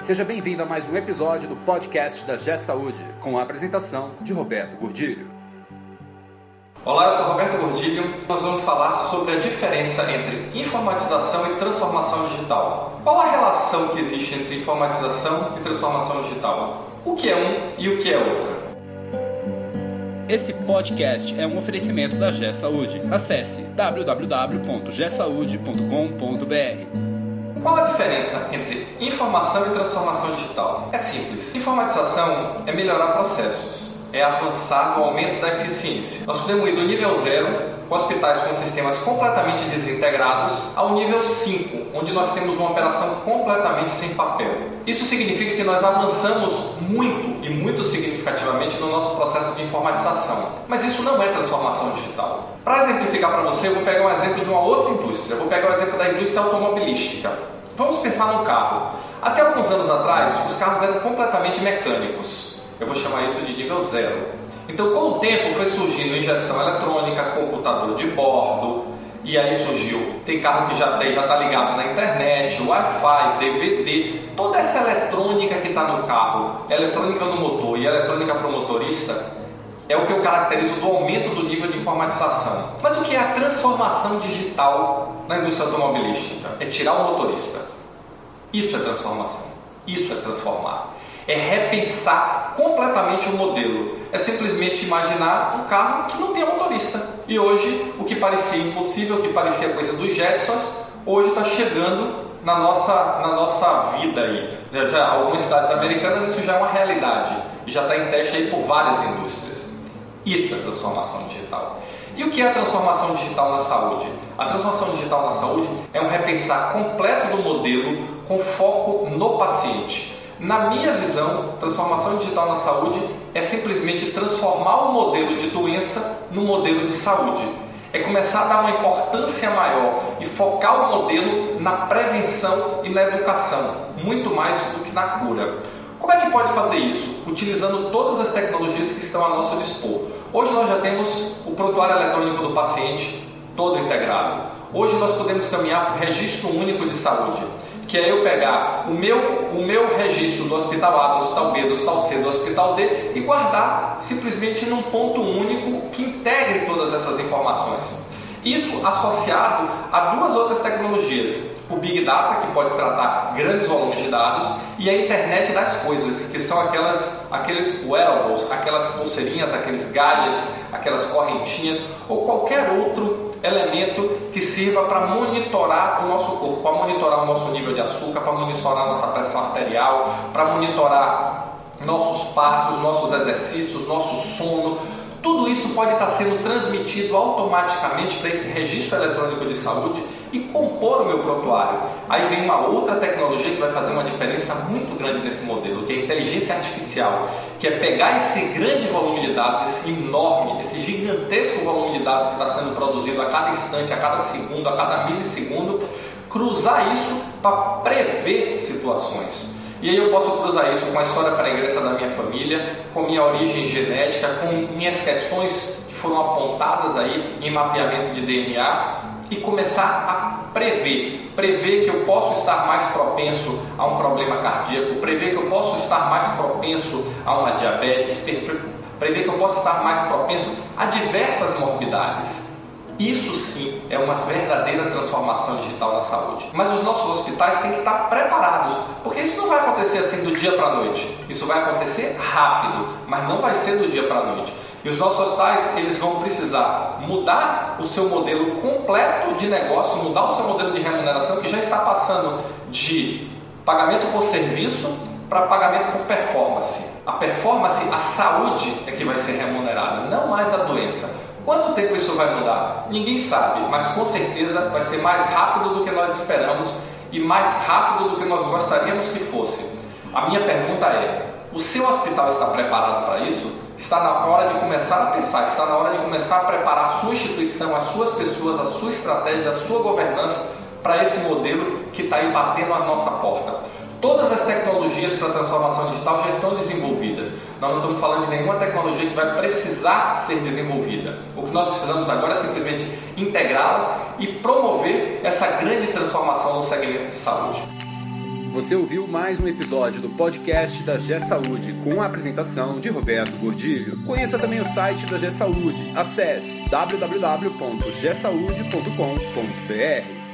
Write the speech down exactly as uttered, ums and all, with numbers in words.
Seja bem-vindo a mais um episódio do podcast da GSaúde, com a apresentação de Roberto Gordilho. Olá, eu sou Roberto Gordilho. Nós vamos falar sobre a diferença entre informatização e transformação digital. Qual a relação que existe entre informatização e transformação digital? O que é um e o que é outro? Esse podcast é um oferecimento da GSaúde. Acesse w w w ponto gesaude ponto com ponto b r. Qual a diferença entre informação e transformação digital? É simples. Informatização é melhorar processos, é avançar no aumento da eficiência. Nós podemos ir do nível zero, com hospitais com sistemas completamente desintegrados, ao nível cinco, onde nós temos uma operação completamente sem papel. Isso significa que nós avançamos muito e muito significativamente no nosso processo de informatização. Mas isso não é transformação digital. Para exemplificar para você, eu vou pegar um exemplo de uma outra indústria. Eu vou pegar o exemplo da indústria automobilística. Vamos pensar no carro. Até alguns anos atrás, os carros eram completamente mecânicos. Eu vou chamar isso de nível zero. Então, com o tempo, foi surgindo injeção eletrônica, computador de bordo, e aí surgiu. Tem carro que já está ligado na internet, Wi-Fi, D V D, toda essa eletrônica que está no carro, eletrônica no motor e eletrônica para o motorista, é o que eu caracterizo do aumento do nível de informatização. Mas o que é a transformação digital na indústria automobilística? É tirar o motorista. Isso é transformação. Isso é transformar. É repensar completamente o modelo. É simplesmente imaginar um carro que não tem motorista. E hoje, o que parecia impossível, o que parecia coisa dos Jetsons, hoje está chegando na nossa, na nossa vida aí. Já, algumas cidades americanas isso já é uma realidade. E já está em teste aí por várias indústrias. Isso é transformação digital. E o que é a transformação digital na saúde? A transformação digital na saúde é um repensar completo do modelo com foco no paciente. Na minha visão, transformação digital na saúde é simplesmente transformar o modelo de doença no modelo de saúde. É começar a dar uma importância maior e focar o modelo na prevenção e na educação, muito mais do que na cura. Como é que pode fazer isso? Utilizando todas as tecnologias que estão a nosso dispor. Hoje nós já temos o prontuário eletrônico do paciente todo integrado. Hoje nós podemos caminhar para o registro único de saúde, que é eu pegar o meu, o meu registro do hospital A, do hospital B, do hospital C, do hospital D e guardar simplesmente num ponto único que integre todas essas informações. Isso associado a duas outras tecnologias, o Big Data, que pode tratar grandes volumes de dados, e a internet das coisas, que são aquelas, aqueles wearables, aquelas pulseirinhas, aqueles gadgets, aquelas correntinhas, ou qualquer outro elemento que sirva para monitorar o nosso corpo, para monitorar o nosso nível de açúcar, para monitorar a nossa pressão arterial, para monitorar nossos passos, nossos exercícios, nosso sono. Tudo isso pode estar sendo transmitido automaticamente para esse registro eletrônico de saúde e compor o meu prontuário. Aí vem uma outra tecnologia que vai fazer uma diferença muito grande nesse modelo, que é a inteligência artificial, que é pegar esse grande volume de dados, esse enorme, esse gigantesco volume de dados que está sendo produzido a cada instante, a cada segundo, a cada milissegundo, cruzar isso para prever situações. E aí eu posso cruzar isso com a história pregressa da minha família, com minha origem genética, com minhas questões que foram apontadas aí em mapeamento de D N A e começar a prever. Prever que eu posso estar mais propenso a um problema cardíaco, prever que eu posso estar mais propenso a uma diabetes, prever que eu posso estar mais propenso a diversas morbidades. Isso sim é uma verdadeira transformação digital na saúde. Mas os nossos hospitais têm que estar preparados, porque isso não vai acontecer assim do dia para a noite. Isso vai acontecer rápido, mas não vai ser do dia para a noite. E os nossos hospitais, eles vão precisar mudar o seu modelo completo de negócio, mudar o seu modelo de remuneração, que já está passando de pagamento por serviço para pagamento por performance. A performance, a saúde é que vai ser remunerada, não mais a doença. Quanto tempo isso vai mudar? Ninguém sabe, mas com certeza vai ser mais rápido do que nós esperamos e mais rápido do que nós gostaríamos que fosse. A minha pergunta é, o seu hospital está preparado para isso? Está na hora de começar a pensar, está na hora de começar a preparar a sua instituição, as suas pessoas, a sua estratégia, a sua governança para esse modelo que está aí batendo a nossa porta. Todas as tecnologias para a transformação digital já estão desenvolvidas. Nós não estamos falando de nenhuma tecnologia que vai precisar ser desenvolvida. O que nós precisamos agora é simplesmente integrá-las e promover essa grande transformação no segmento de saúde. Você ouviu mais um episódio do podcast da GSaúde, com a apresentação de Roberto Gordilho. Conheça também o site da GSaúde. Acesse w w w ponto gesaude ponto com ponto b r.